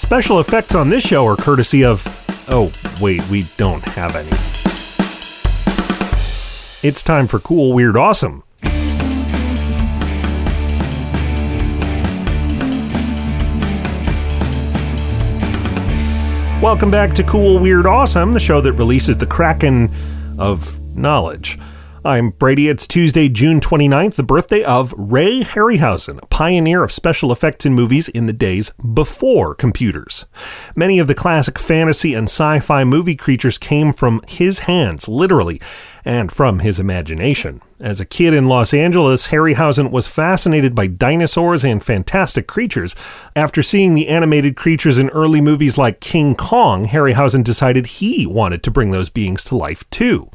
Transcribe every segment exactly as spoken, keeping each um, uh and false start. Special effects on this show are courtesy of... Oh, wait, we don't have any. It's time for Cool Weird Awesome. Welcome back to Cool Weird Awesome, the show that releases the Kraken of knowledge. I'm Brady. It's Tuesday, June twenty-ninth, the birthday of Ray Harryhausen, a pioneer of special effects in movies in the days before computers. Many of the classic fantasy and sci-fi movie creatures came from his hands, literally, and from his imagination. As a kid in Los Angeles, Harryhausen was fascinated by dinosaurs and fantastic creatures. After seeing the animated creatures in early movies like King Kong, Harryhausen decided he wanted to bring those beings to life too.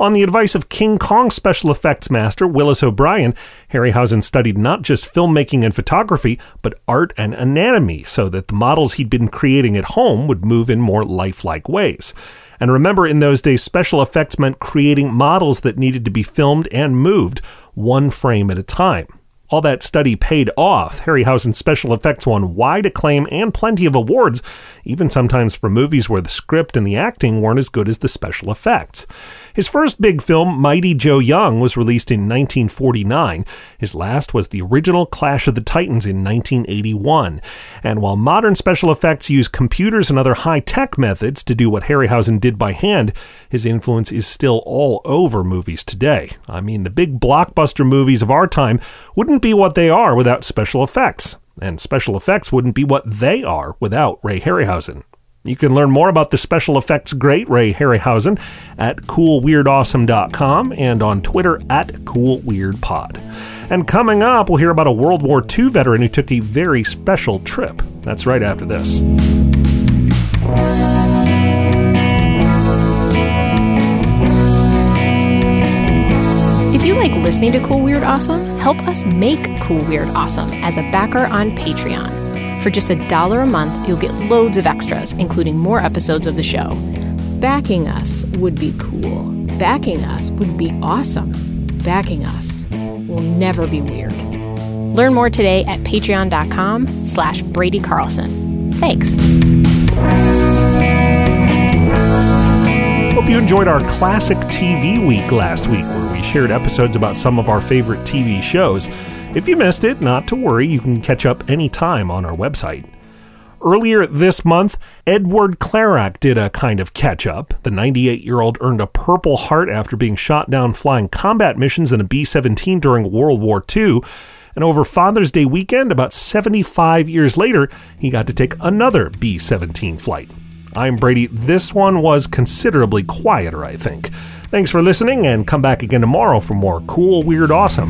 On the advice of King Kong special effects master Willis O'Brien, Harryhausen studied not just filmmaking and photography, but art and anatomy so that the models he'd been creating at home would move in more lifelike ways. And remember, in those days, special effects meant creating models that needed to be filmed and moved one frame at a time. All that study paid off. Harryhausen's special effects won wide acclaim and plenty of awards, even sometimes for movies where the script and the acting weren't as good as the special effects. His first big film, Mighty Joe Young, was released in nineteen forty-nine. His last was the original Clash of the Titans in nineteen eighty-one. And while modern special effects use computers and other high-tech methods to do what Harryhausen did by hand, his influence is still all over movies today. I mean, the big blockbuster movies of our time wouldn't be what they are without special effects, and special effects wouldn't be what they are without Ray Harryhausen. You can learn more about the special effects great Ray Harryhausen at cool weird awesome dot com and on Twitter at cool weird pod. And coming up, we'll hear about a World War Two veteran who took a very special trip. That's right after this. Like listening to Cool Weird Awesome? Help us make Cool Weird Awesome as a backer on Patreon. For just a dollar a month, you'll get loads of extras, including more episodes of the show. Backing us would be cool. Backing us would be awesome. Backing us will never be weird. Learn more today at patreon.com slash Brady Carlson. Thanks. Hope you enjoyed our Classic T V Week last week, where we shared episodes about some of our favorite T V shows. If you missed it, not to worry, you can catch up anytime on our website. Earlier this month, Edward Klarak did a kind of catch-up. The ninety-eight-year-old earned a Purple Heart after being shot down flying combat missions in a B seventeen during World War Two. And over Father's Day weekend, about seventy-five years later, he got to take another B seventeen flight. I'm Brady. This one was considerably quieter, I think. Thanks for listening, and come back again tomorrow for more Cool, Weird, Awesome.